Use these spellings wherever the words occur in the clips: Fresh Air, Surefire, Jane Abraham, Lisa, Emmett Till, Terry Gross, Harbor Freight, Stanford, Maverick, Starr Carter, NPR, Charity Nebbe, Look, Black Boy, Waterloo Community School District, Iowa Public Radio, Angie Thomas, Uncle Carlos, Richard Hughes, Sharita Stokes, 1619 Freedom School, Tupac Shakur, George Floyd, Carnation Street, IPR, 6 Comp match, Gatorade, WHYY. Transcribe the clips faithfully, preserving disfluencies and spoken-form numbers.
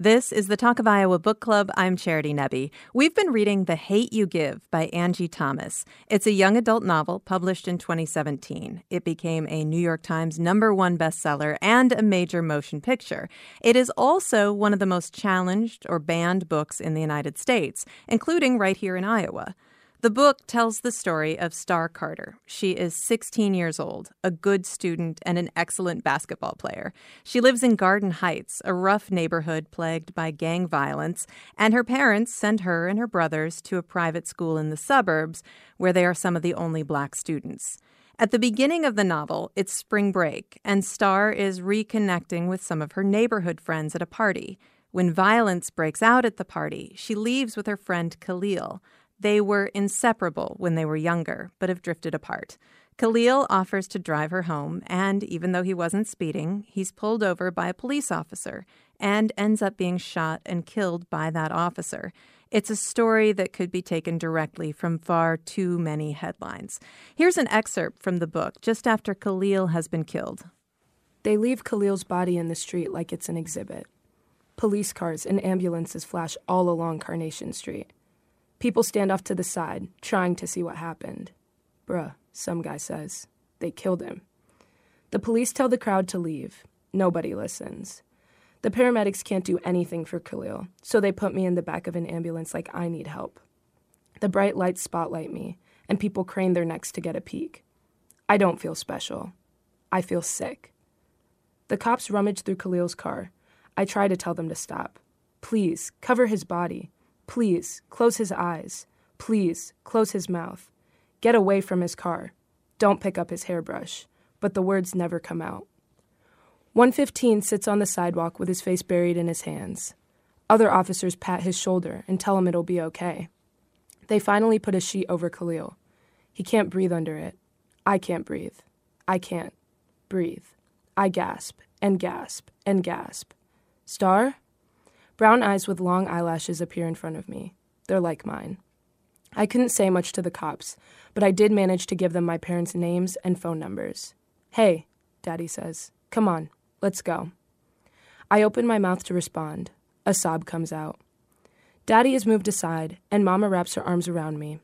This is the Talk of Iowa Book Club. I'm Charity Nebbe. We've been reading The Hate U Give by Angie Thomas. It's a young adult novel published in twenty seventeen. It became a New York Times number one bestseller and a major motion picture. It is also one of the most challenged or banned books in the United States, including right here in Iowa. The book tells the story of Starr Carter. She is sixteen years old, a good student, and an excellent basketball player. She lives in Garden Heights, a rough neighborhood plagued by gang violence, and her parents send her and her brothers to a private school in the suburbs, where they are some of the only black students. At the beginning of the novel, it's spring break, and Starr is reconnecting with some of her neighborhood friends at a party. When violence breaks out at the party, she leaves with her friend Khalil. They were inseparable when they were younger, but have drifted apart. Khalil offers to drive her home, and even though he wasn't speeding, he's pulled over by a police officer and ends up being shot and killed by that officer. It's a story that could be taken directly from far too many headlines. Here's an excerpt from the book just after Khalil has been killed. They leave Khalil's body in the street like it's an exhibit. Police cars and ambulances flash all along Carnation Street. People stand off to the side, trying to see what happened. Bruh, some guy says. They killed him. The police tell the crowd to leave. Nobody listens. The paramedics can't do anything for Khalil, so they put me in the back of an ambulance like I need help. The bright lights spotlight me, and people crane their necks to get a peek. I don't feel special. I feel sick. The cops rummage through Khalil's car. I try to tell them to stop. Please, cover his body. Please, close his eyes. Please, close his mouth. Get away from his car. Don't pick up his hairbrush. But the words never come out. one fifteen sits on the sidewalk with his face buried in his hands. Other officers pat his shoulder and tell him it'll be okay. They finally put a sheet over Khalil. He can't breathe under it. I can't breathe. I can't breathe. I gasp and gasp and gasp. Starr? Brown eyes with long eyelashes appear in front of me. They're like mine. I couldn't say much to the cops, but I did manage to give them my parents' names and phone numbers. Hey, Daddy says. Come on, let's go. I open my mouth to respond. A sob comes out. Daddy is moved aside, and Mama wraps her arms around me.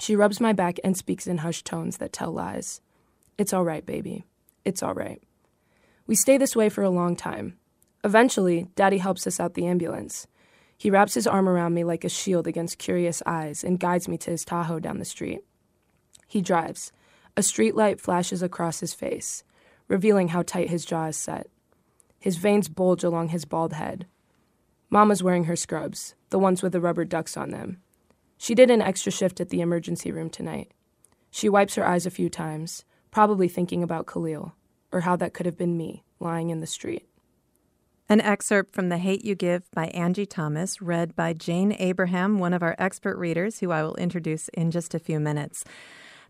She rubs my back and speaks in hushed tones that tell lies. It's all right, baby. It's all right. We stay this way for a long time. Eventually, Daddy helps us out the ambulance. He wraps his arm around me like a shield against curious eyes and guides me to his Tahoe down the street. He drives. A streetlight flashes across his face, revealing how tight his jaw is set. His veins bulge along his bald head. Mama's wearing her scrubs, the ones with the rubber ducks on them. She did an extra shift at the emergency room tonight. She wipes her eyes a few times, probably thinking about Khalil, or how that could have been me, lying in the street. An excerpt from The Hate U Give by Angie Thomas, read by Jane Abraham, one of our expert readers, who I will introduce in just a few minutes.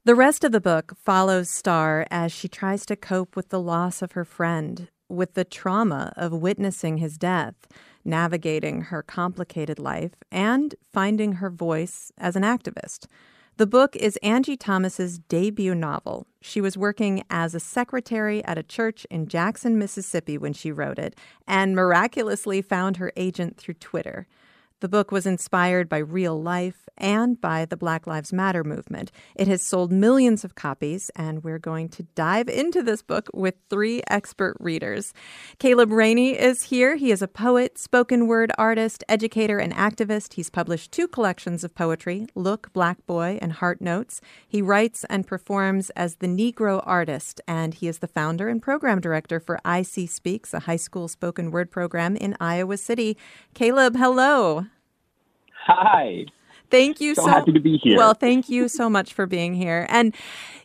The rest of the book follows Starr as she tries to cope with the loss of her friend, with the trauma of witnessing his death, navigating her complicated life, and finding her voice as an activist. The book is Angie Thomas's debut novel. She was working as a secretary at a church in Jackson, Mississippi when she wrote it, and miraculously found her agent through Twitter. The book was inspired by real life and by the Black Lives Matter movement. It has sold millions of copies, and we're going to dive into this book with three expert readers. Caleb Rainey is here. He is a poet, spoken word artist, educator, and activist. He's published two collections of poetry, Look, Black Boy, and Heart Notes. He writes and performs as the Negro Artist, and he is the founder and program director for I C Speaks, a high school spoken word program in Iowa City. Caleb, hello. Hi. Thank you so, so happy to be here. Well, thank you so much for being here. And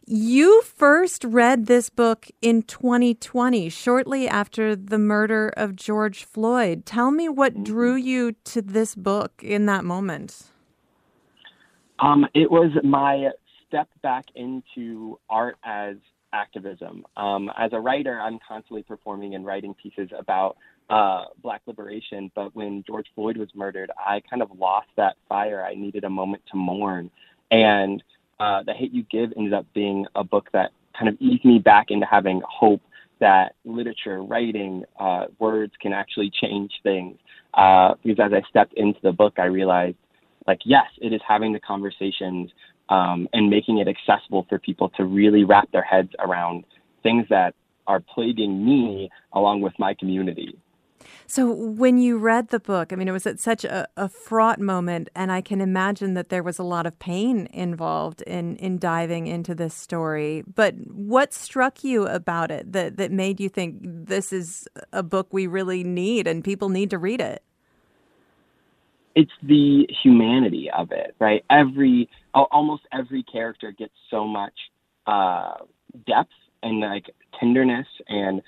you first read this book in twenty twenty, shortly after the murder of George Floyd. Tell me what mm-hmm. drew you to this book in that moment. Um, it was my step back into art as activism. Um, as a writer, I'm constantly performing and writing pieces about Uh, black liberation, but when George Floyd was murdered, I kind of lost that fire. I needed a moment to mourn, and uh, The Hate U Give ended up being a book that kind of eased me back into having hope that literature, writing, uh, words can actually change things. Uh, because as I stepped into the book, I realized, like, yes, it is having the conversations um, and making it accessible for people to really wrap their heads around things that are plaguing me along with my community. So when you read the book, I mean, it was at such a, a fraught moment, and I can imagine that there was a lot of pain involved in, in diving into this story. But what struck you about it that, that made you think this is a book we really need and people need to read it? It's the humanity of it, right? Every, almost every character gets so much uh, depth and like tenderness and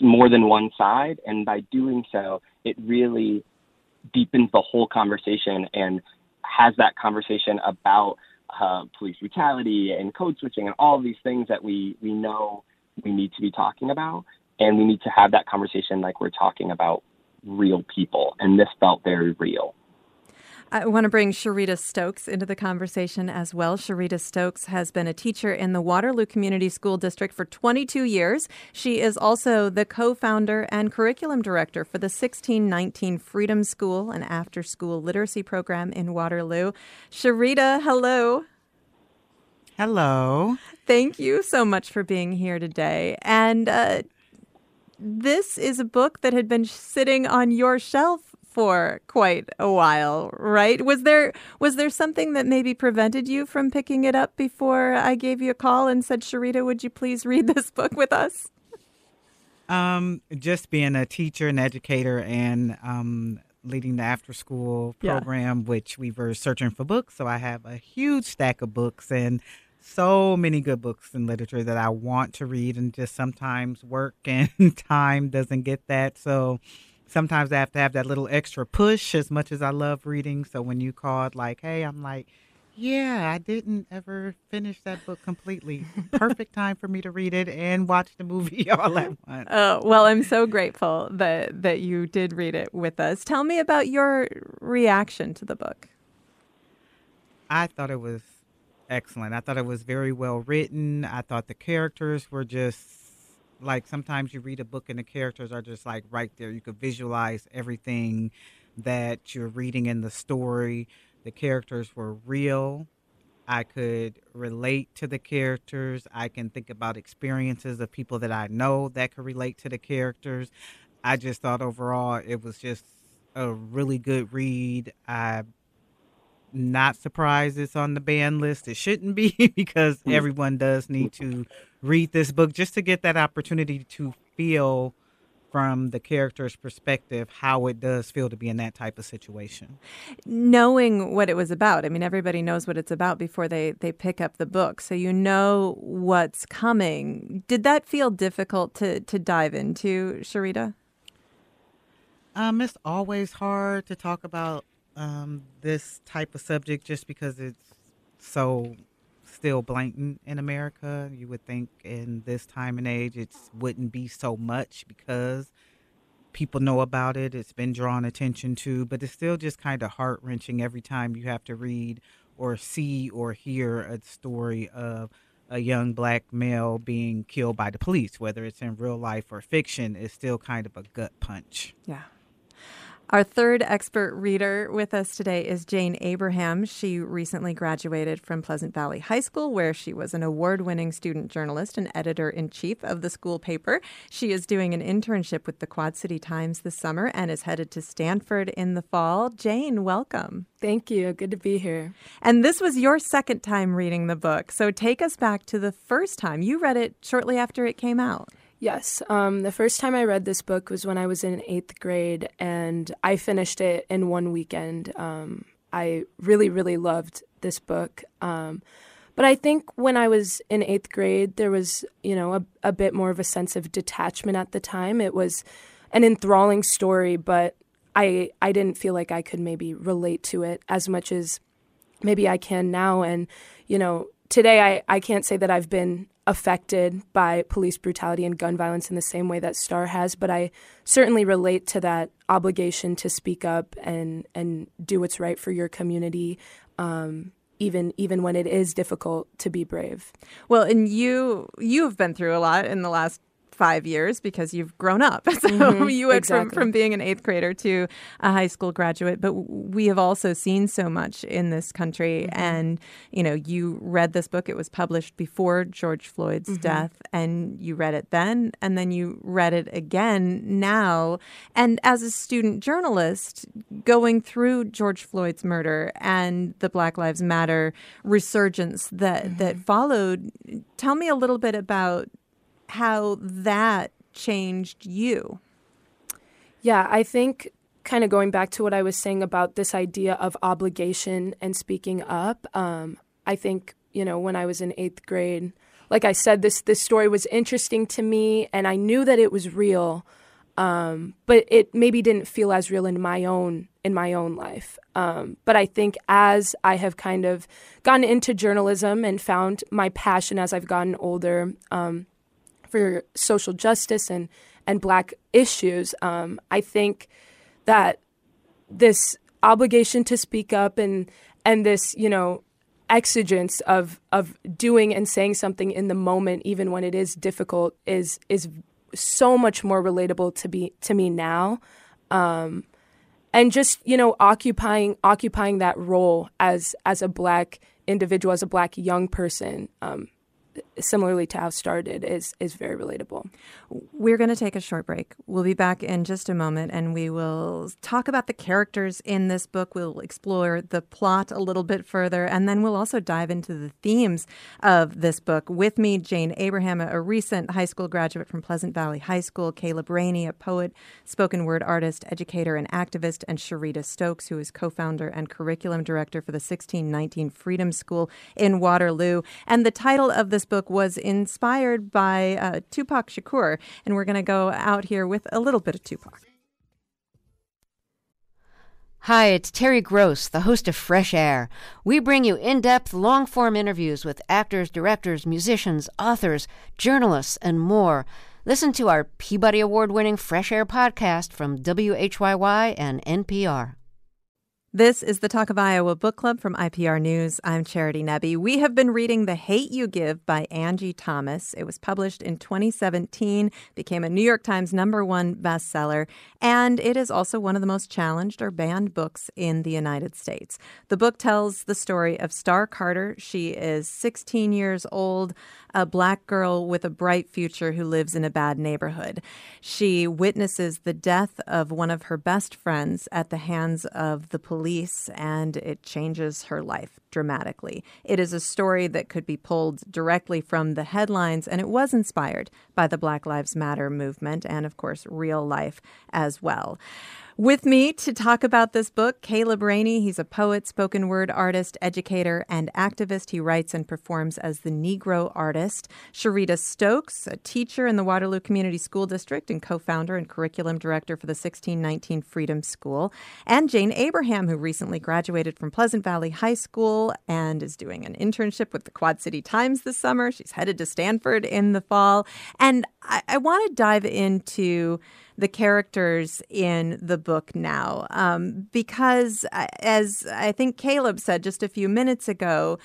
more than one side, and by doing so, it really deepens the whole conversation and has that conversation about uh, police brutality and code switching and all of these things that we, we know we need to be talking about, and we need to have that conversation like we're talking about real people, and this felt very real. I want to bring Sharita Stokes into the conversation as well. Sharita Stokes has been a teacher in the Waterloo Community School District for twenty-two years. She is also the co-founder and curriculum director for the sixteen nineteen Freedom School, an after-school literacy program in Waterloo. Sharita, hello. Hello. Thank you so much for being here today. And uh, this is a book that had been sitting on your shelf for quite a while, right? Was there was there something that maybe prevented you from picking it up before I gave you a call and said, Sharita, would you please read this book with us? Um, just being a teacher and educator and um, leading the after-school program, yeah. which we were searching for books. So I have a huge stack of books and so many good books and literature that I want to read, and just sometimes work and time doesn't get that. So sometimes I have to have that little extra push, as much as I love reading. So when you called, like, hey, I'm like, yeah, I didn't ever finish that book completely. Perfect time for me to read it and watch the movie all at once. Oh, well, I'm so grateful that, that you did read it with us. Tell me about your reaction to the book. I thought it was excellent. I thought it was very well written. I thought the characters were just, like, sometimes you read a book and the characters are just like right there. You could visualize everything that you're reading in the story. The characters were real. I could relate to the characters. I can think about experiences of people that I know that could relate to the characters. I just thought overall it was just a really good read. I'm not surprised it's on the ban list. It shouldn't be, because everyone does need to read this book just to get that opportunity to feel from the character's perspective how it does feel to be in that type of situation. Knowing what it was about. I mean, everybody knows what it's about before they, they pick up the book. So you know what's coming. Did that feel difficult to, to dive into, Sharita? Um, it's always hard to talk about um, this type of subject just because it's so still blatant in America. You would think in this time and age it wouldn't be so much because people know about it. It's been drawn attention to, but it's still just kind of heart-wrenching every time you have to read or see or hear a story of a young black male being killed by the police, whether it's in real life or fiction. It's still kind of a gut punch. Yeah. Our third expert reader with us today is Jane Abraham. She recently graduated from Pleasant Valley High School, where she was an award-winning student journalist and editor-in-chief of the school paper. She is doing an internship with the Quad City Times this summer and is headed to Stanford in the fall. Jane, welcome. Thank you. Good to be here. And this was your second time reading the book. So take us back to the first time. You read it shortly after it came out. Yes. Um, the first time I read this book was when I was in eighth grade, and I finished it in one weekend. Um, I really, really loved this book. Um, but I think when I was in eighth grade, there was, you know, a, a bit more of a sense of detachment at the time. It was an enthralling story, but I, I didn't feel like I could maybe relate to it as much as maybe I can now. And, you know, today I, I can't say that I've been affected by police brutality and gun violence in the same way that Starr has, but I certainly relate to that obligation to speak up and, and do what's right for your community, um, even even when it is difficult, to be brave. Well, and you you have been through a lot in the last five years because you've grown up. So mm-hmm, you went exactly. from, from being an eighth grader to a high school graduate. But we have also seen so much in this country. Mm-hmm. And, you know, you read this book. It was published before George Floyd's mm-hmm. death. And you read it then. And then you read it again now. And as a student journalist, going through George Floyd's murder and the Black Lives Matter resurgence that, mm-hmm. that followed, tell me a little bit about how that changed you. Yeah, I think kind of going back to what I was saying about this idea of obligation and speaking up, um, I think, you know, when I was in eighth grade, like I said, this, this story was interesting to me and I knew that it was real, um, but it maybe didn't feel as real in my own in my own life. Um, but I think as I have kind of gotten into journalism and found my passion as I've gotten older, um, for social justice and, and Black issues, um, I think that this obligation to speak up and and this, you know, exigence of of doing and saying something in the moment, even when it is difficult, is is so much more relatable to be to me now, um, and just, you know, occupying occupying that role as as a Black individual, as a Black young person. Um, similarly to how Starr did, is, is very relatable. We're going to take a short break. We'll be back in just a moment, and we will talk about the characters in this book. We'll explore the plot a little bit further, and then we'll also dive into the themes of this book. With me, Jane Abraham, a recent high school graduate from Pleasant Valley High School, Caleb Rainey, a poet, spoken word artist, educator, and activist, and Sharita Stokes, who is co-founder and curriculum director for the sixteen nineteen Freedom School in Waterloo. And the title of this book was inspired by uh, Tupac Shakur, and we're going to go out here with a little bit of Tupac. Hi, it's Terry Gross, the host of Fresh Air. We bring you in-depth, long-form interviews with actors, directors, musicians, authors, journalists, and more. Listen to our Peabody Award-winning Fresh Air podcast from W H Y Y and N P R. This is the Talk of Iowa Book Club from I P R News. I'm Charity Nebbe. We have been reading The Hate U Give by Angie Thomas. It was published in twenty seventeen, became a New York Times number one bestseller, and it is also one of the most challenged or banned books in the United States. The book tells the story of Starr Carter. She is sixteen years old, a Black girl with a bright future who lives in a bad neighborhood. She witnesses the death of one of her best friends at the hands of the police. Police, and it changes her life dramatically. It is a story that could be pulled directly from the headlines, and it was inspired by the Black Lives Matter movement and, of course, real life as well. With me to talk about this book, Caleb Rainey. He's a poet, spoken word artist, educator, and activist. He writes and performs as the Negro Artist. Sharita Stokes, a teacher in the Waterloo Community School District and co-founder and curriculum director for the sixteen nineteen Freedom School. And Jane Abraham, who recently graduated from Pleasant Valley High School and is doing an internship with the Quad City Times this summer. She's headed to Stanford in the fall. And I, I want to dive into the characters in the book now, um, because as I think Caleb said just a few minutes ago,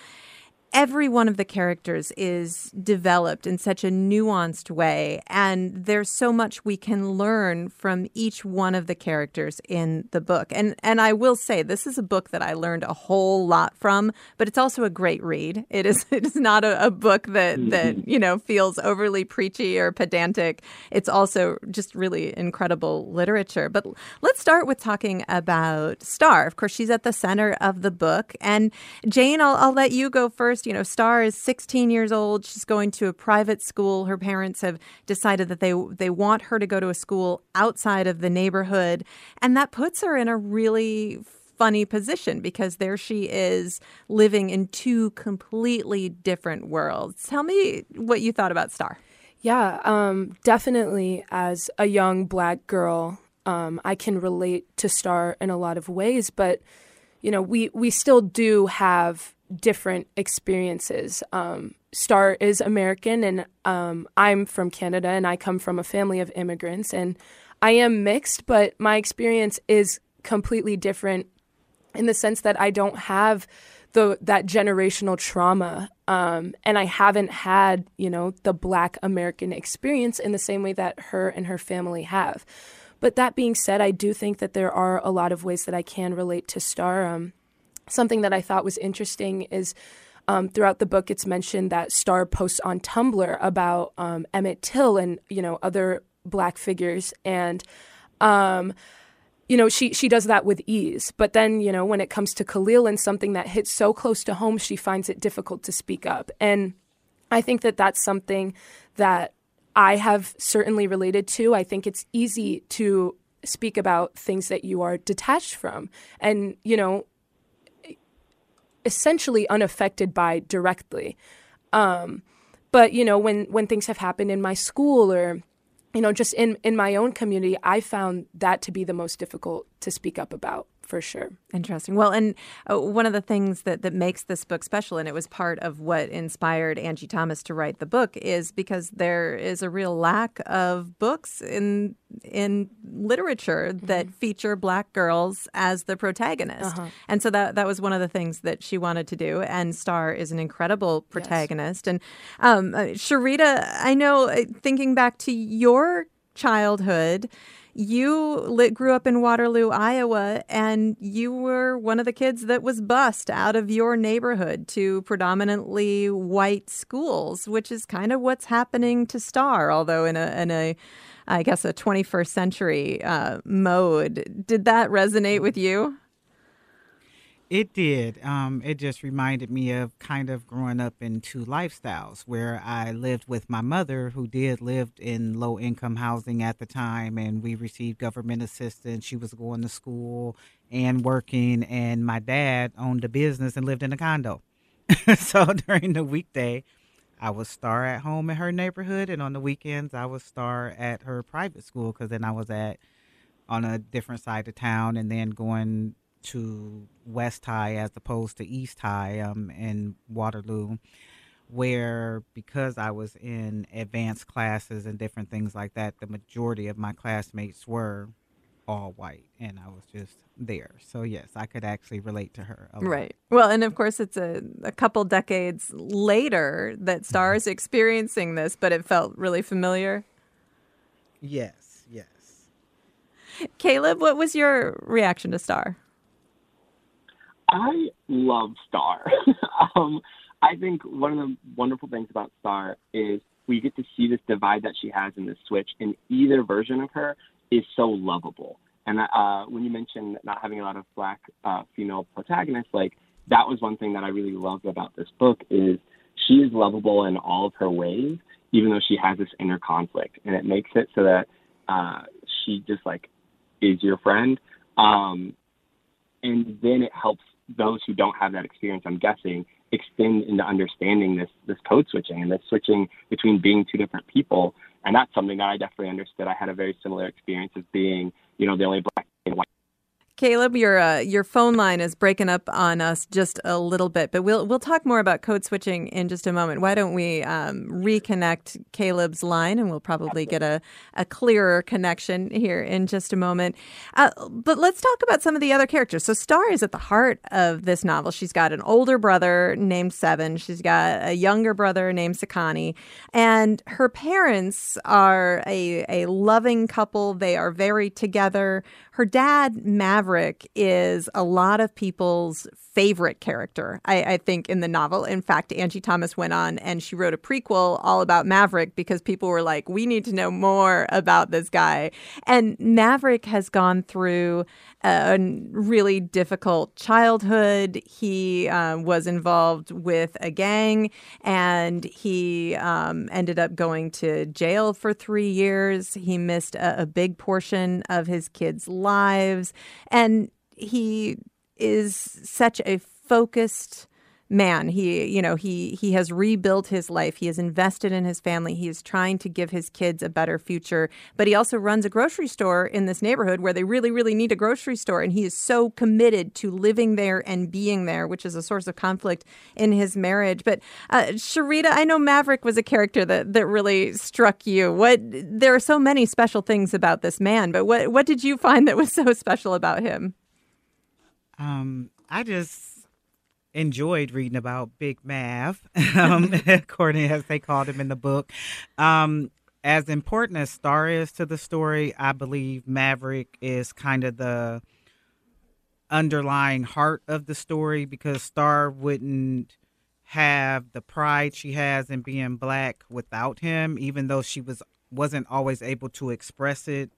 every one of the characters is developed in such a nuanced way, and there's so much we can learn from each one of the characters in the book. And and I will say, this is a book that I learned a whole lot from, but it's also a great read. It is it is not a, a book that, that, you know, feels overly preachy or pedantic. It's also just really incredible literature. But let's start with talking about Starr. Of course, she's at the center of the book. And Jane, I'll, I'll let you go first. You know, Starr is sixteen years old. She's going to a private school. Her parents have decided that they they want her to go to a school outside of the neighborhood. And that puts her in a really funny position because there she is living in two completely different worlds. Tell me what you thought about Starr. Yeah, um, definitely as a young Black girl, um, I can relate to Starr in a lot of ways. But, you know, we, we still do have different experiences. Um, Starr is American, and um, I'm from Canada, and I come from a family of immigrants, and I am mixed, but my experience is completely different in the sense that I don't have the that generational trauma. Um, and I haven't had, you know, the Black American experience in the same way that her and her family have. But that being said, I do think that there are a lot of ways that I can relate to Starr. Um, something that I thought was interesting is um, throughout the book, it's mentioned that Starr posts on Tumblr about um, Emmett Till and, you know, other Black figures. And, um, you know, she, she does that with ease. But then, you know, when it comes to Khalil and something that hits so close to home, she finds it difficult to speak up. And I think that that's something that I have certainly related to. I think it's easy to speak about things that you are detached from and, you know, essentially unaffected by directly. Um, but, you know, when, when things have happened in my school or, you know, just in, in my own community, I found that to be the most difficult to speak up about. For sure. Interesting. Well, and uh, one of the things that, that makes this book special, and it was part of what inspired Angie Thomas to write the book, is because there is a real lack of books in in literature mm-hmm. that feature Black girls as the protagonist. Uh-huh. And so that, that was one of the things that she wanted to do. And Starr is an incredible protagonist. Yes. And um, uh, Sharita, I know, uh, thinking back to your childhood, you lit, grew up in Waterloo, Iowa, and you were one of the kids that was bussed out of your neighborhood to predominantly white schools, which is kind of what's happening to Starr, although in a, in a I guess, a twenty-first century uh, mode. Did that resonate with you? It did. Um, it just reminded me of kind of growing up in two lifestyles where I lived with my mother, who did live in low income housing at the time, and we received government assistance. She was going to school and working, and my dad owned a business and lived in a condo. So during the weekday, I was Starr at home in her neighborhood, and on the weekends, I was Starr at her private school, because then I was at on a different side of town and then going to West High as opposed to East High um, in Waterloo, where because I was in advanced classes and different things like that, the majority of my classmates were all white, and I was just there. So, yes, I could actually relate to her a lot. Right. Well, and of course, it's a, a couple decades later that Starr is experiencing this, but it felt really familiar. Yes, yes. Caleb, what was your reaction to Starr? I love Starr. um, I think one of the wonderful things about Starr is we get to see this divide that she has in this switch, and either version of her is so lovable. And uh, when you mentioned not having a lot of Black uh, female protagonists, like that was one thing that I really loved about this book is she is lovable in all of her ways, even though she has this inner conflict, and it makes it so that uh, she just like is your friend. Um, and then it helps those who don't have that experience, I'm guessing, extend into understanding this this code switching and this switching between being two different people. And that's something that I definitely understood. I had a very similar experience as being, you know, the only Black and white. Caleb, your uh, your phone line is breaking up on us just a little bit, but we'll we'll talk more about code switching in just a moment. Why don't we um, reconnect Caleb's line, and we'll probably get a, a clearer connection here in just a moment. Uh, but let's talk about some of the other characters. So Starr is at the heart of this novel. She's got an older brother named Seven. She's got a younger brother named Sakani, and her parents are a a loving couple. They are very together. Her dad, Maverick, is a lot of people's favorite character, I, I think, in the novel. In fact, Angie Thomas went on and she wrote a prequel all about Maverick because people were like, we need to know more about this guy. And Maverick has gone through a really difficult childhood. He uh, was involved with a gang, and he um, ended up going to jail for three years. He missed a, a big portion of his kids' lives. lives. And he is such a focused man. He, you know, he he has rebuilt his life. He is invested in his family. He is trying to give his kids a better future. But he also runs a grocery store in this neighborhood where they really, really need a grocery store. And he is so committed to living there and being there, which is a source of conflict in his marriage. But uh, Sharita, I know Maverick was a character that, that really struck you. What there are so many special things about this man, but what, what did you find that was so special about him? Um, I just... enjoyed reading about Big Mav, um, according as they called him in the book. Um, as important as Starr is to the story, I believe Maverick is kind of the underlying heart of the story, because Starr wouldn't have the pride she has in being black without him, even though she was wasn't always able to express it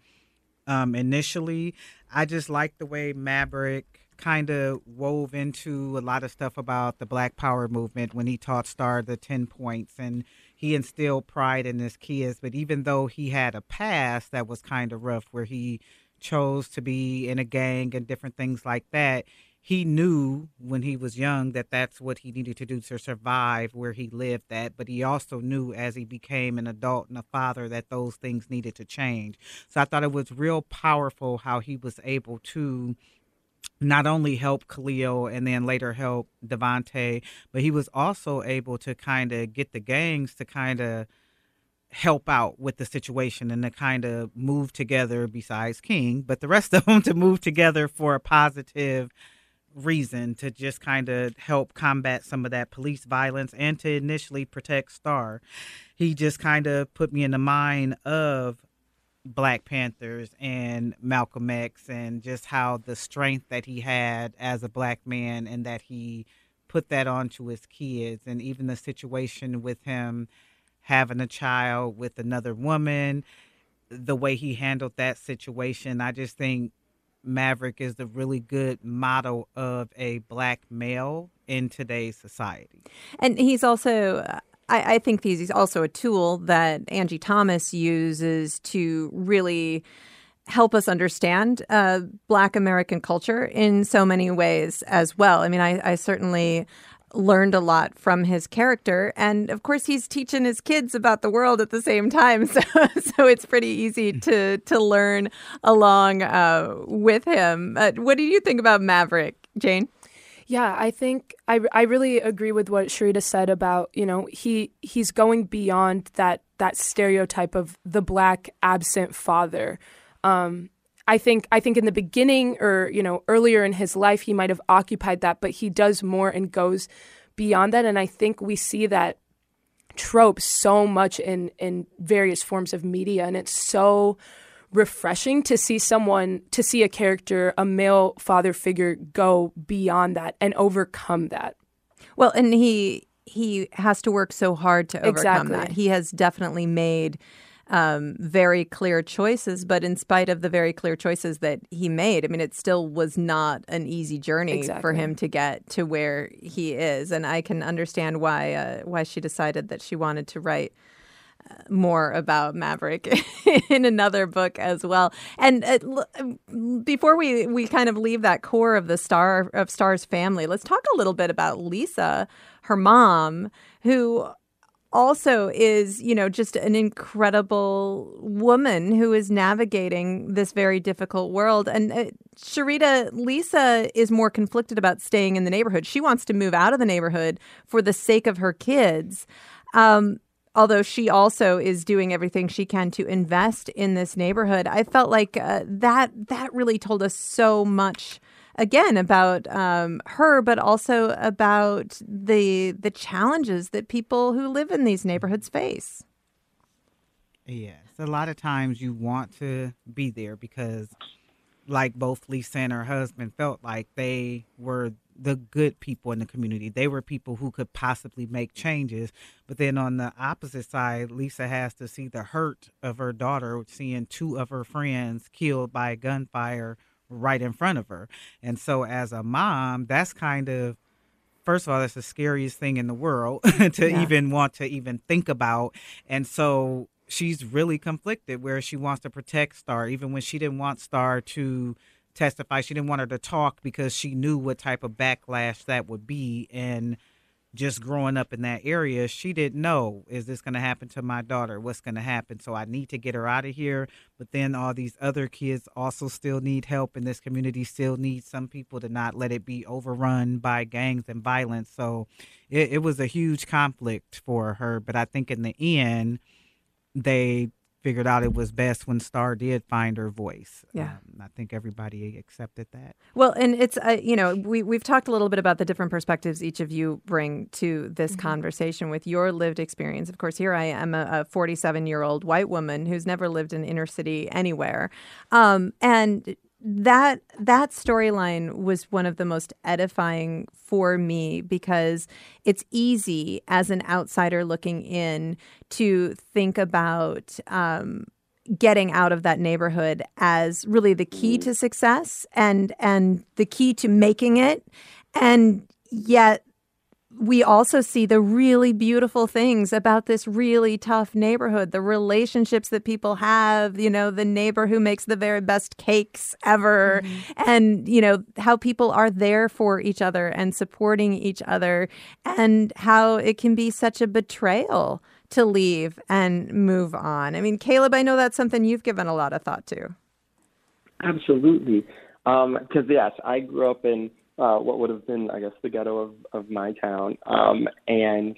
um, initially. I just like the way Maverick kind of wove into a lot of stuff about the Black Power movement when he taught Starr the ten points, and he instilled pride in his kids. But even though he had a past that was kind of rough, where he chose to be in a gang and different things like that, he knew when he was young that that's what he needed to do to survive where he lived at. But he also knew as he became an adult and a father that those things needed to change. So I thought it was real powerful how he was able to not only help Khalil and then later help Devontae, but he was also able to kind of get the gangs to kind of help out with the situation and to kind of move together, besides King, but the rest of them to move together for a positive reason, to just kind of help combat some of that police violence and to initially protect Starr. He just kind of put me in the mind of Black Panthers and Malcolm X, and just how the strength that he had as a black man and that he put that onto his kids. And even the situation with him having a child with another woman, the way he handled that situation, I just think Maverick is the really good model of a black male in today's society. And he's also, I, I think he's also a tool that Angie Thomas uses to really help us understand uh, Black American culture in so many ways as well. I mean, I, I certainly learned a lot from his character. And of course, he's teaching his kids about the world at the same time. So, so it's pretty easy to to learn along uh, with him. Uh, what do you think about Maverick, Jane? Yeah, I think I, I really agree with what Sharita said about, you know, he he's going beyond that that stereotype of the black absent father. Um, I think I think in the beginning, or, you know, earlier in his life, he might have occupied that, but he does more and goes beyond that. And I think we see that trope so much in in various forms of media. And it's so refreshing to see someone, to see a character, a male father figure, go beyond that and overcome that. Well, and he he has to work so hard to overcome exactly. that. He has definitely made um, very clear choices, but in spite of the very clear choices that he made, I mean, it still was not an easy journey exactly. for him to get to where he is. And I can understand why uh, why she decided that she wanted to write more about Maverick in another book as well. And uh, l- before we, we kind of leave that core of the Starr of Starr's family, let's talk a little bit about Lisa, her mom, who also is, you know, just an incredible woman who is navigating this very difficult world. And uh, Sharita, Lisa is more conflicted about staying in the neighborhood. She wants to move out of the neighborhood for the sake of her kids. Um, Although she also is doing everything she can to invest in this neighborhood. I felt like uh, that that really told us so much, again, about um, her, but also about the the challenges that people who live in these neighborhoods face. Yes. A lot of times you want to be there because, like both Lisa and her husband felt like they were the good people in the community. They were people who could possibly make changes. But then on the opposite side, Lisa has to see the hurt of her daughter, seeing two of her friends killed by gunfire right in front of her. And so as a mom, that's kind of, first of all, that's the scariest thing in the world to yeah. even want to even think about. And so she's really conflicted, where she wants to protect Starr, even when she didn't want Starr to testify. She didn't want her to talk because she knew what type of backlash that would be. And just growing up in that area, she didn't know, is this going to happen to my daughter? What's going to happen? So I need to get her out of here. But then all these other kids also still need help, and this community still needs some people to not let it be overrun by gangs and violence. So it, it was a huge conflict for her. But I think in the end, they figured out it was best when Starr did find her voice. Yeah. Um, I think everybody accepted that. Well, and it's, uh, you know, we, we've talked a little bit about the different perspectives each of you bring to this mm-hmm. conversation with your lived experience. Of course, here I am, a forty-seven-year-old white woman who's never lived in inner city anywhere. Um, and that that storyline was one of the most edifying for me, because it's easy as an outsider looking in to think about um, getting out of that neighborhood as really the key to success and and the key to making it. And yet we also see the really beautiful things about this really tough neighborhood, the relationships that people have, you know, the neighbor who makes the very best cakes ever, mm-hmm. and, you know, how people are there for each other and supporting each other, and how it can be such a betrayal to leave and move on. I mean, Caleb, I know that's something you've given a lot of thought to. Absolutely. Um, 'cause, yes, I grew up in Uh, what would have been, I guess, the ghetto of, of my town. Um, and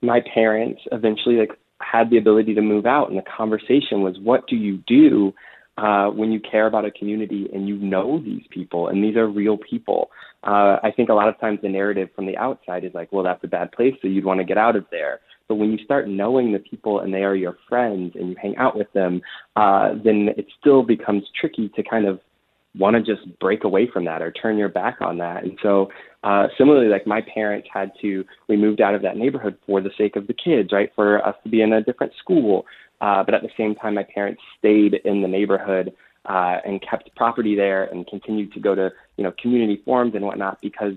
my parents eventually like had the ability to move out. And the conversation was, what do you do uh, when you care about a community and you know these people and these are real people? Uh, I think a lot of times the narrative from the outside is like, well, that's a bad place, so you'd want to get out of there. But when you start knowing the people and they are your friends and you hang out with them, uh, then it still becomes tricky to kind of want to just break away from that or turn your back on that. And so uh, similarly, like my parents had to, we moved out of that neighborhood for the sake of the kids, right? For us to be in a different school. Uh, but at the same time, my parents stayed in the neighborhood uh, and kept property there and continued to go to, you know, community forums and whatnot, because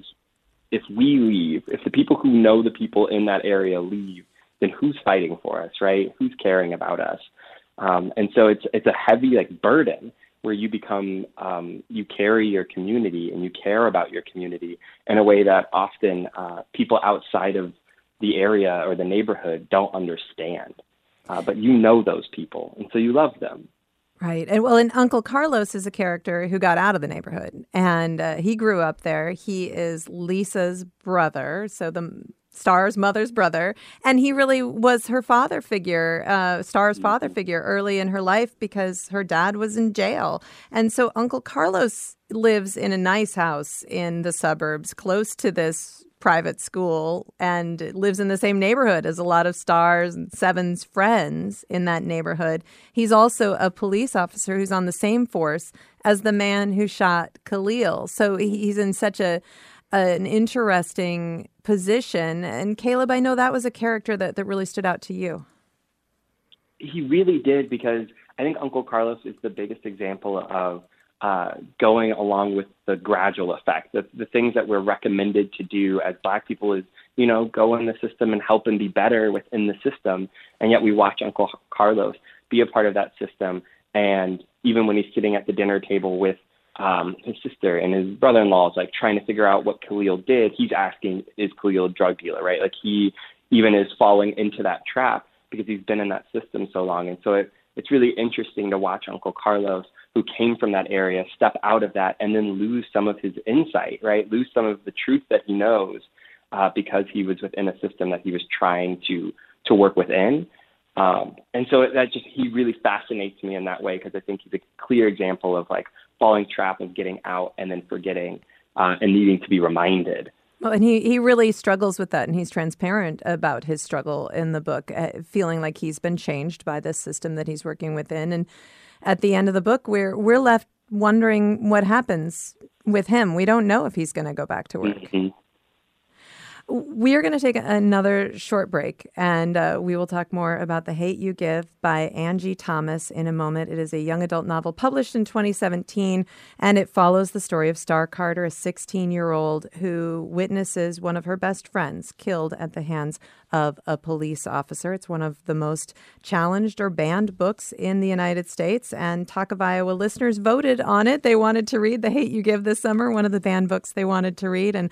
if we leave, if the people who know the people in that area leave, then who's fighting for us, right? Who's caring about us? Um, and so it's, it's a heavy like burden, where you become, um, you carry your community and you care about your community in a way that often uh, people outside of the area or the neighborhood don't understand. Uh, but you know those people, and so you love them. Right. And well, and Uncle Carlos is a character who got out of the neighborhood, and uh, he grew up there. He is Lisa's brother, so the Starr's mother's brother, and he really was her father figure, uh, Starr's father figure early in her life, because her dad was in jail. And so Uncle Carlos lives in a nice house in the suburbs close to this private school and lives in the same neighborhood as a lot of Starr's and Seven's friends in that neighborhood. He's also a police officer who's on the same force as the man who shot Khalil. So he's in such a an interesting position. And Caleb, I know that was a character that, that really stood out to you. He really did, because I think Uncle Carlos is the biggest example of uh, going along with the gradual effect. The, the things that we're recommended to do as Black people is, you know, go in the system and help and be better within the system. And yet we watch Uncle Carlos be a part of that system. And even when he's sitting at the dinner table with Um, his sister and his brother-in-law is like trying to figure out what Khalil did. He's asking, is Khalil a drug dealer, right? Like he even is falling into that trap because he's been in that system so long. And so it, it's really interesting to watch Uncle Carlos, who came from that area, step out of that and then lose some of his insight, right? Lose some of the truth that he knows uh, because he was within a system that he was trying to, to work within. Um, and so that just, he really fascinates me in that way, because I think he's a clear example of like falling trap of getting out and then forgetting uh, and needing to be reminded. Well, and he, he really struggles with that, and he's transparent about his struggle in the book, uh, feeling like he's been changed by this system that he's working within. And at the end of the book, we're, we're left wondering what happens with him. We don't know if he's going to go back to work. Mm-hmm. We are going to take another short break, and uh, we will talk more about The Hate U Give by Angie Thomas in a moment. It is a young adult novel published in twenty seventeen, and it follows the story of Starr Carter, a sixteen-year-old who witnesses one of her best friends killed at the hands of a police officer. It's one of the most challenged or banned books in the United States, and Talk of Iowa listeners voted on it. They wanted to read The Hate U Give this summer, one of the banned books they wanted to read, and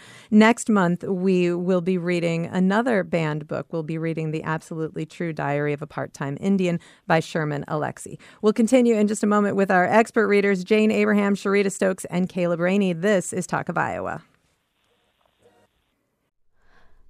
next month we will We'll be reading another banned book. We'll be reading The Absolutely True Diary of a Part-Time Indian by Sherman Alexie. We'll continue in just a moment with our expert readers, Jane Abraham, Sharita Stokes, and Caleb Rainey. This is Talk of Iowa.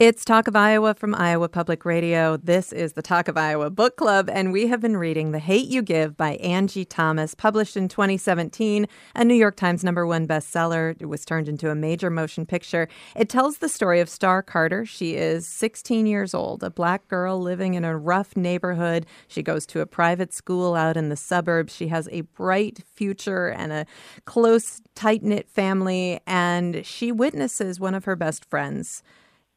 It's Talk of Iowa from Iowa Public Radio. This is the Talk of Iowa Book Club, and we have been reading The Hate U Give by Angie Thomas, published in twenty seventeen, a New York Times number one bestseller. It was turned into a major motion picture. It tells the story of Starr Carter. She is sixteen years old, a black girl living in a rough neighborhood. She goes to a private school out in the suburbs. She has a bright future and a close, tight-knit family, and she witnesses one of her best friends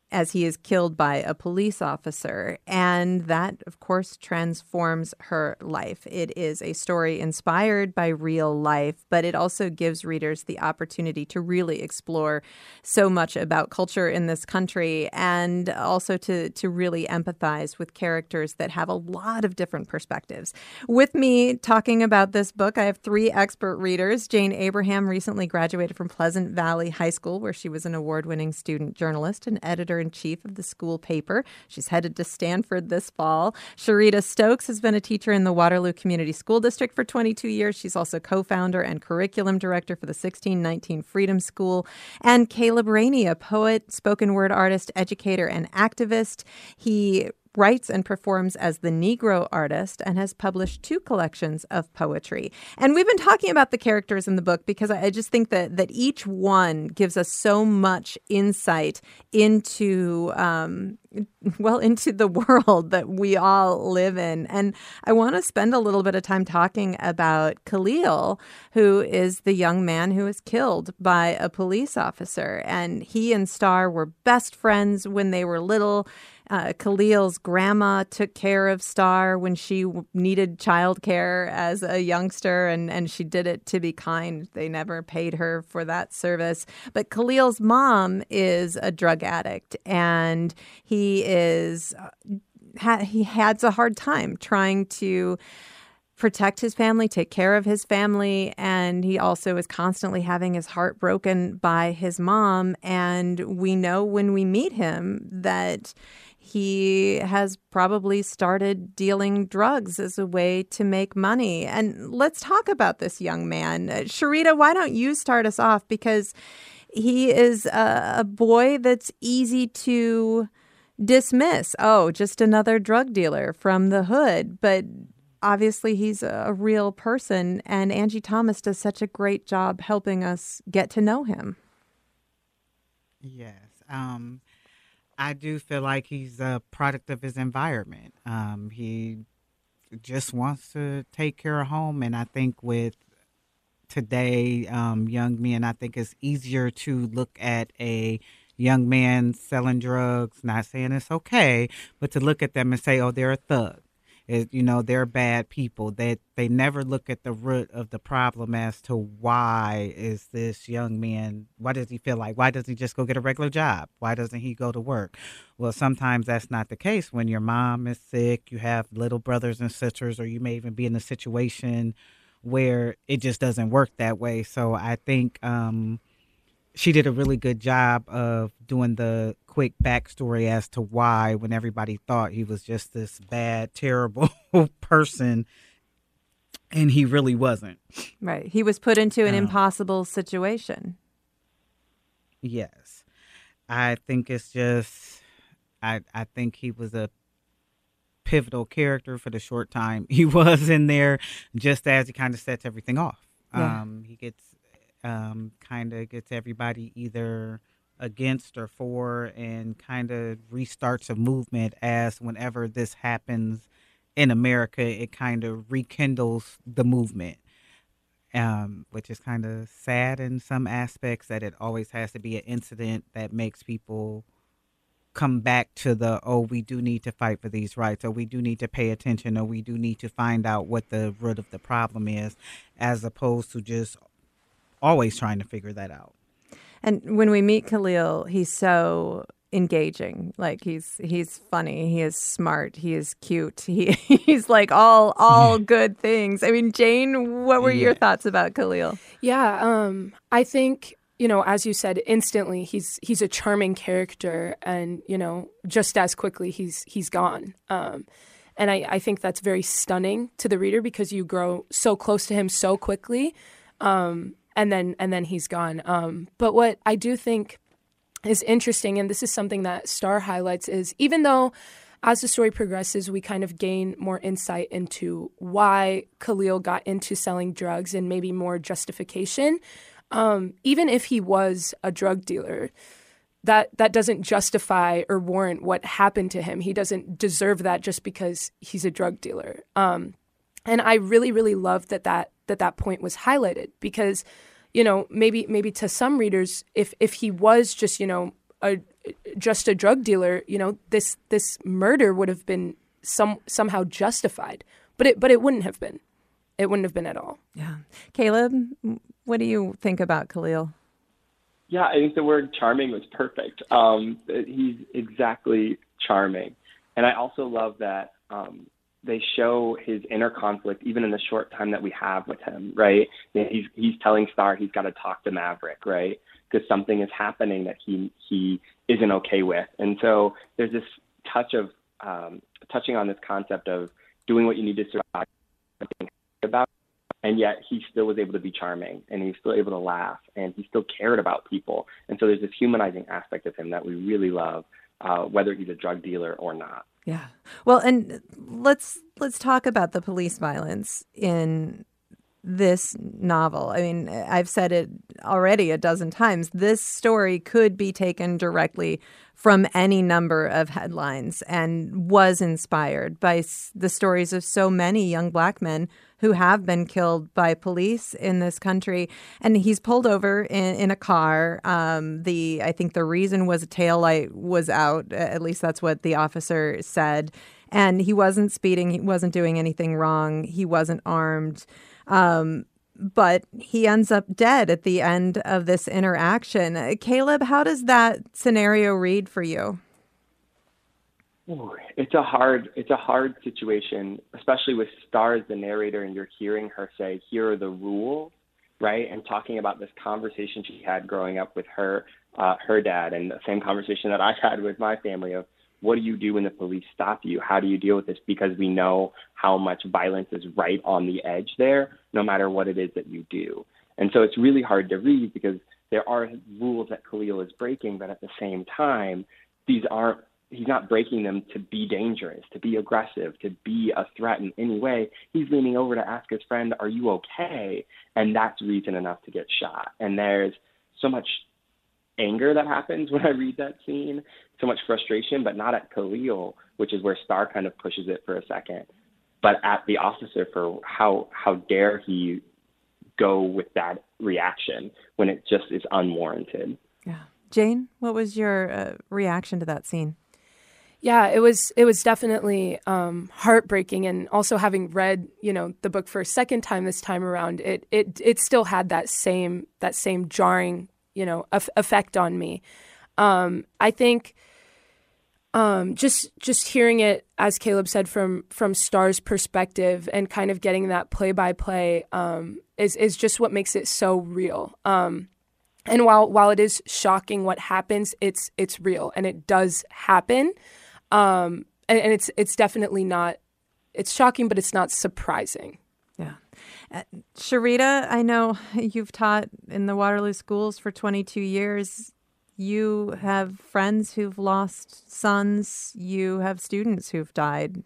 as he is killed by a police officer. And that, of course, transforms her life. It is a story inspired by real life, but it also gives readers the opportunity to really explore so much about culture in this country and also to, to really empathize with characters that have a lot of different perspectives. With me talking about this book, I have three expert readers. Jane Abraham recently graduated from Pleasant Valley High School, where she was an award-winning student journalist and editor in chief of the school paper. She's headed to Stanford this fall. Sharita Stokes has been a teacher in the Waterloo Community School District for twenty-two years. She's also co-founder and curriculum director for the sixteen nineteen Freedom School. And Caleb Rainey, a poet, spoken word artist, educator, and activist. He writes and performs as the Negro Artist and has published two collections of poetry. And we've been talking about the characters in the book because I just think that that each one gives us so much insight into, um, well, into the world that we all live in. And I want to spend a little bit of time talking about Khalil, who is the young man who was killed by a police officer. And he and Starr were best friends when they were little. Uh, Khalil's grandma took care of Starr when she w- needed childcare as a youngster, and, and she did it to be kind. They never paid her for that service. But Khalil's mom is a drug addict, and he is ha- he has a hard time trying to protect his family, take care of his family, and he also is constantly having his heart broken by his mom. And we know when we meet him that he has probably started dealing drugs as a way to make money. And let's talk about this young man. Sharita, why don't you start us off? Because he is a, a boy that's easy to dismiss. Oh, just another drug dealer from the hood. But obviously, he's a real person, and Angie Thomas does such a great job helping us get to know him. Yes. Um, I do feel like he's a product of his environment. Um, he just wants to take care of home, and I think with today, um, young men, I think it's easier to look at a young man selling drugs, not saying it's okay, but to look at them and say, oh, they're a thug. Is, you know, they're bad people. That they, they never look at the root of the problem as to why is this young man, why does he feel like, why doesn't he just go get a regular job? Why doesn't he go to work? Well, sometimes that's not the case. When your mom is sick, you have little brothers and sisters, or you may even be in a situation where it just doesn't work that way. So I think um, she did a really good job of doing the quick backstory as to why, when everybody thought he was just this bad, terrible person, and he really wasn't. Right. He was put into an um, impossible situation. Yes. I think it's just, I, I think he was a pivotal character for the short time he was in there, just as he kind of sets everything off. Yeah. Um, he gets, um, kind of gets everybody either against or for, and kind of restarts a movement, as whenever this happens in America, it kind of rekindles the movement, um, which is kind of sad in some aspects, that it always has to be an incident that makes people come back to the, oh, we do need to fight for these rights, or we do need to pay attention, or we do need to find out what the root of the problem is, as opposed to just always trying to figure that out. And when we meet Khalil, he's so engaging. Like, he's he's funny. He is smart. He is cute. He He's like all all yeah. good things. I mean, Jane, what were yeah. your thoughts about Khalil? Yeah, um, I think you know, as you said, instantly he's he's a charming character, and you know, just as quickly he's he's gone. Um, and I, I think that's very stunning to the reader because you grow so close to him so quickly, um, and then and then he's gone. Um, but what I do think is interesting, and this is something that Starr highlights, is even though as the story progresses, we kind of gain more insight into why Khalil got into selling drugs and maybe more justification. Um, even if he was a drug dealer, that that doesn't justify or warrant what happened to him. He doesn't deserve that just because he's a drug dealer. Um, and I really, really love that that, that that point was highlighted because, you know, maybe maybe to some readers, if if he was just, you know, a just a drug dealer, you know, this this murder would have been some somehow justified, but it but it wouldn't have been. It wouldn't have been at all. Yeah. Caleb, what do you think about Khalil? Yeah, I think the word charming was perfect. Um, he's exactly charming. And I also love that um, they show his inner conflict even in the short time that we have with him, right? He's, he's telling Starr he's got to talk to Maverick, right? Because something is happening that he he isn't okay with. And so there's this touch of um, touching on this concept of doing what you need to survive about, and yet he still was able to be charming, and he was still able to laugh, and he still cared about people. And so there's this humanizing aspect of him that we really love, uh, whether he's a drug dealer or not. Yeah. Well, and let's let's talk about the police violence in this novel. I mean, I've said it already a dozen times. This story could be taken directly from any number of headlines and was inspired by the stories of so many young Black men who have been killed by police in this country. And he's pulled over in, in a car. Um, the I think the reason was a taillight was out. At least that's what the officer said. And he wasn't speeding. He wasn't doing anything wrong. He wasn't armed. Um, but he ends up dead at the end of this interaction. Caleb, how does that scenario read for you? Ooh, it's a hard, it's a hard situation, especially with Starr as the narrator, and you're hearing her say, "Here are the rules," right? And talking about this conversation she had growing up with her, uh, her dad, and the same conversation that I had with my family of, what do you do when the police stop you? How do you deal with this? Because we know how much violence is right on the edge there, no matter what it is that you do. And so it's really hard to read because there are rules that Khalil is breaking, but at the same time, these aren't, he's not breaking them to be dangerous, to be aggressive, to be a threat in any way. He's leaning over to ask his friend, "Are you okay?" And that's reason enough to get shot. And there's so much anger that happens when I read that scene, so much frustration, but not at Khalil, which is where Starr kind of pushes it for a second, but at the officer for how how dare he go with that reaction when it just is unwarranted. Yeah. Jane, what was your uh, reaction to that scene? Yeah, it was it was definitely um, heartbreaking, and also having read, you know, the book for a second time this time around, it it it still had that same that same jarring, you know, af- effect on me. Um, I think um, just just hearing it, as Caleb said, from from Starr's perspective and kind of getting that play by play is is just what makes it so real. Um, and while while it is shocking what happens, it's it's real and it does happen. Um, and, and it's it's definitely not it's shocking, but it's not surprising. Yeah. Uh, Sharita, I know you've taught in the Waterloo schools for twenty-two years. You have friends who've lost sons. You have students who've died.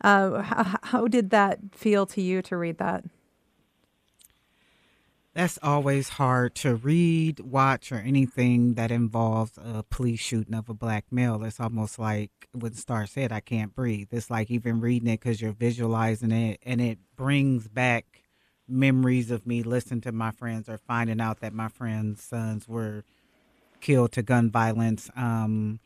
Uh, how, how did that feel to you to read that? That's always hard to read, watch, or anything that involves a police shooting of a Black male. It's almost like when Starr said, "I can't breathe." It's like even reading it because you're visualizing it, and it brings back memories of me listening to my friends or finding out that my friends' sons were killed to gun violence. Um,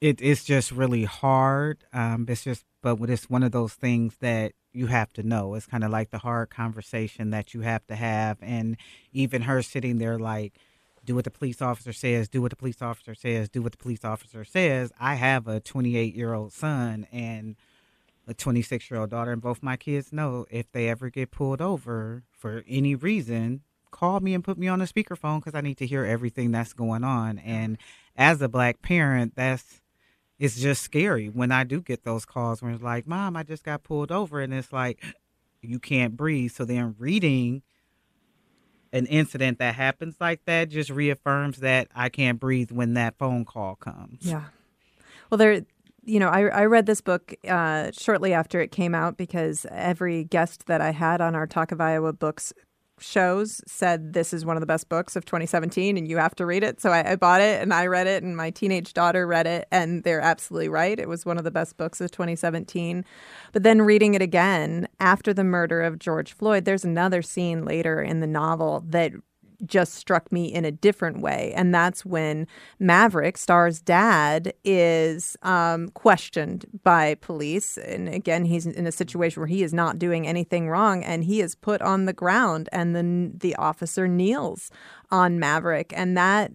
it, it's just really hard. Um, it's just, but it's one of those things that you have to know. It's kind of like the hard conversation that you have to have. And even her sitting there like, do what the police officer says, do what the police officer says, do what the police officer says. I have a twenty-eight-year-old son and a twenty-six-year-old daughter, and both my kids know if they ever get pulled over for any reason, call me and put me on a speakerphone because I need to hear everything that's going on. And as a black parent, that's it's just scary when I do get those calls where it's like, Mom, I just got pulled over. And it's like, you can't breathe. So then reading an incident that happens like that just reaffirms that I can't breathe when that phone call comes. Yeah. Well, there, you know, I, I read this book uh, shortly after it came out because every guest that I had on our Talk of Iowa Books shows said this is one of the best books of twenty seventeen and you have to read it. So I, I bought it and I read it and my teenage daughter read it and they're absolutely right. It was one of the best books of twenty seventeen. But then reading it again after the murder of George Floyd, there's another scene later in the novel that just struck me in a different way. And that's when Maverick, Starr's dad, is um, questioned by police. And again, he's in a situation where he is not doing anything wrong and he is put on the ground and then the officer kneels on Maverick. And that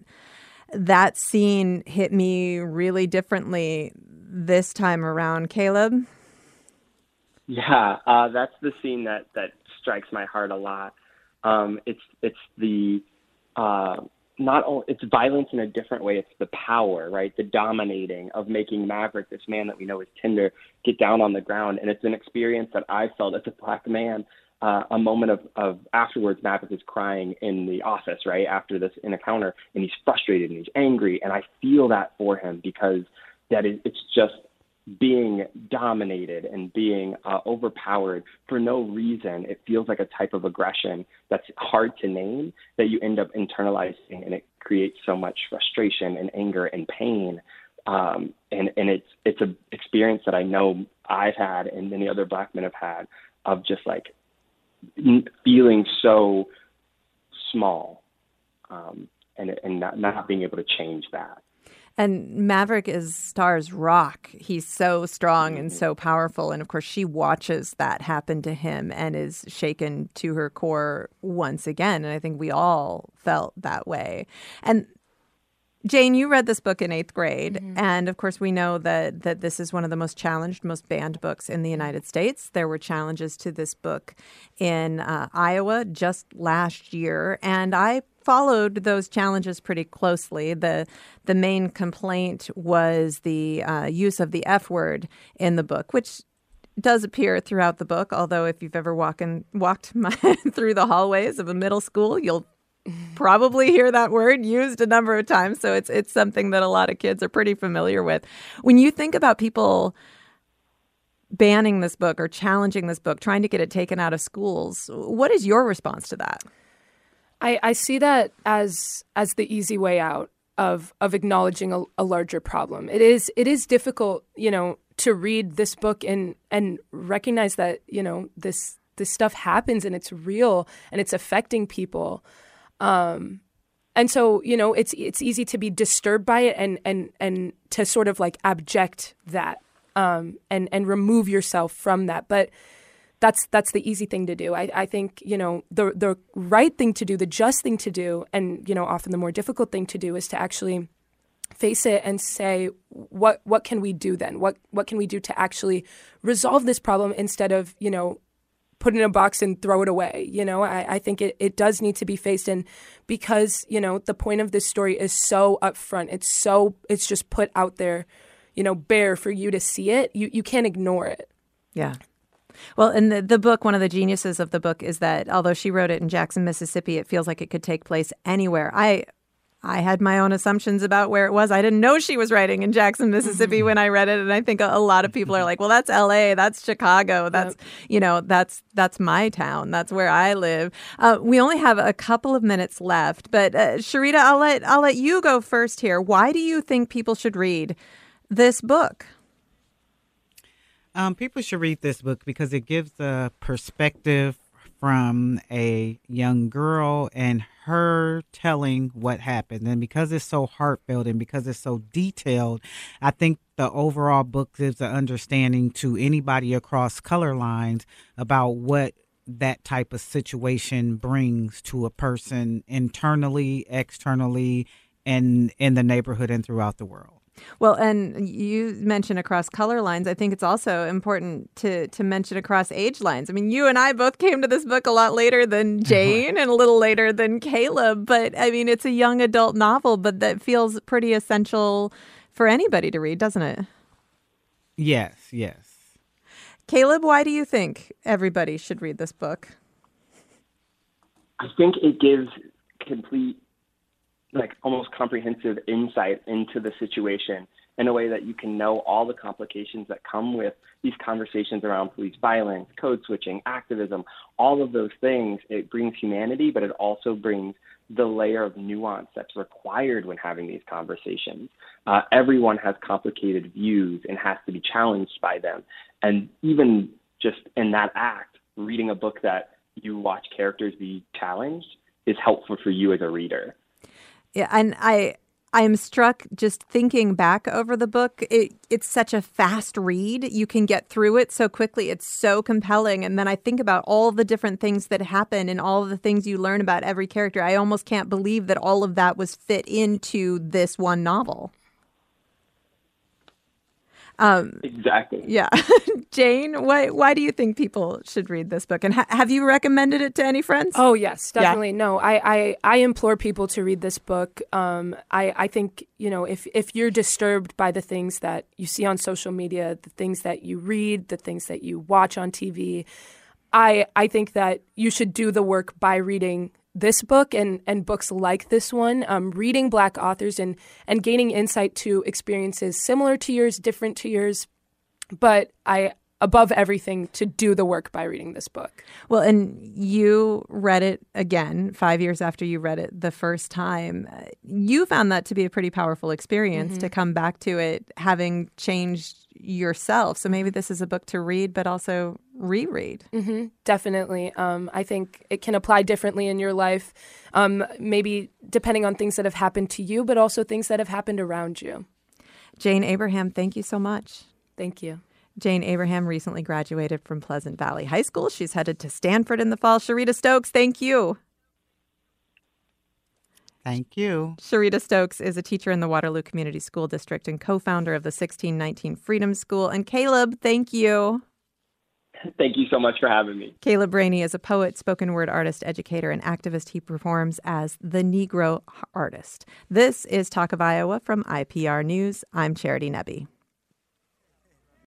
that scene hit me really differently this time around. Caleb? Yeah, uh, that's the scene that, that strikes my heart a lot. Um, it's it's the uh, not only it's violence in a different way. It's the power, right? The dominating of making Maverick, this man that we know is tender, get down on the ground. And it's an experience that I felt as a black man. Uh, a moment of, of afterwards, Maverick is crying in the office, right after this encounter, and he's frustrated and he's angry, and I feel that for him because that is it's just. being dominated and being uh, overpowered for no reason. It feels like a type of aggression that's hard to name that you end up internalizing, and it creates so much frustration and anger and pain. Um, and, and it's it's an experience that I know I've had and many other black men have had of just like feeling so small um, and, and not, not being able to change that. And Maverick is Starr's rock. He's so strong and so powerful. And, of course, she watches that happen to him and is shaken to her core once again. And I think we all felt that way. And, Jane, you read this book in eighth grade. Mm-hmm. And, of course, we know that, that this is one of the most challenged, most banned books in the United States. There were challenges to this book in uh, Iowa just last year. And I followed those challenges pretty closely. The the main complaint was the uh, use of the F word in the book, which does appear throughout the book, although if you've ever walk in, walked my, through the hallways of a middle school, you'll probably hear that word used a number of times. So it's it's something that a lot of kids are pretty familiar with. When you think about people banning this book or challenging this book, trying to get it taken out of schools, what is your response to that? I, I see that as as the easy way out of of acknowledging a, a larger problem. It is it is difficult, you know, to read this book and and recognize that, you know, this this stuff happens and it's real and it's affecting people. Um, and so, you know, it's it's easy to be disturbed by it and and and to sort of like abject that um, and and remove yourself from that, but. That's that's the easy thing to do. I, I think, you know, the the right thing to do, the just thing to do, and, you know, often the more difficult thing to do is to actually face it and say, what what can we do then? What what can we do to actually resolve this problem instead of, you know, put it in a box and throw it away? You know, I, I think it, it does need to be faced. And because, you know, the point of this story is so upfront, it's so it's just put out there, you know, bare for you to see it. You you can't ignore it. Yeah. Well, in the, the book, one of the geniuses of the book is that although she wrote it in Jackson, Mississippi, it feels like it could take place anywhere. I I had my own assumptions about where it was. I didn't know she was writing in Jackson, Mississippi when I read it. And I think a, a lot of people are like, well, that's L A, that's Chicago, that's, yep. you know, that's that's my town. That's where I live. Uh, we only have a couple of minutes left. But uh, Sharita, I'll let, I'll let you go first here. Why do you think people should read this book? Um, people should read this book because it gives a perspective from a young girl and her telling what happened. And because it's so heartfelt and because it's so detailed, I think the overall book gives an understanding to anybody across color lines about what that type of situation brings to a person internally, externally, and in the neighborhood and throughout the world. Well, and you mentioned across color lines. I think it's also important to, to mention across age lines. I mean, you and I both came to this book a lot later than Jane and a little later than Caleb. But, I mean, it's a young adult novel, but that feels pretty essential for anybody to read, doesn't it? Yes, yes. Caleb, why do you think everybody should read this book? I think it gives complete, like almost comprehensive insight into the situation in a way that you can know all the complications that come with these conversations around police violence, code switching, activism, all of those things. It brings humanity, but it also brings the layer of nuance that's required when having these conversations. Uh, everyone has complicated views and has to be challenged by them. And even just in that act, reading a book that you watch characters be challenged is helpful for you as a reader. Yeah, and I I am struck just thinking back over the book. It it's such a fast read. You can get through it so quickly. It's so compelling. And then I think about all the different things that happen and all the things you learn about every character. I almost can't believe that all of that was fit into this one novel. Um, exactly. Yeah. Jane, why why do you think people should read this book? And ha- have you recommended it to any friends? Oh, yes, definitely. Yeah. No, I, I, I implore people to read this book. Um, I, I think, you know, if, if you're disturbed by the things that you see on social media, the things that you read, the things that you watch on T V, I, I think that you should do the work by reading this book and, and books like this one, um, reading Black authors and, and gaining insight to experiences similar to yours, different to yours. But I, above everything, to do the work by reading this book. Well, and you read it again, five years after you read it the first time. You found that to be a pretty powerful experience mm-hmm. to come back to it having changed yourself. So maybe this is a book to read, but also reread. Mm-hmm, definitely. Um, I think it can apply differently in your life, um, maybe depending on things that have happened to you, but also things that have happened around you. Jane Abraham, thank you so much. Thank you. Jane Abraham recently graduated from Pleasant Valley High School. She's headed to Stanford in the fall. Sharita Stokes, thank you. Thank you. Sharita Stokes is a teacher in the Waterloo Community School District and co-founder of the sixteen nineteen Freedom School. And Caleb, thank you. Thank you so much for having me. Caleb Rainey is a poet, spoken word artist, educator, and activist. He performs as the Negro Artist. This is Talk of Iowa from I P R News. I'm Charity Nebbe.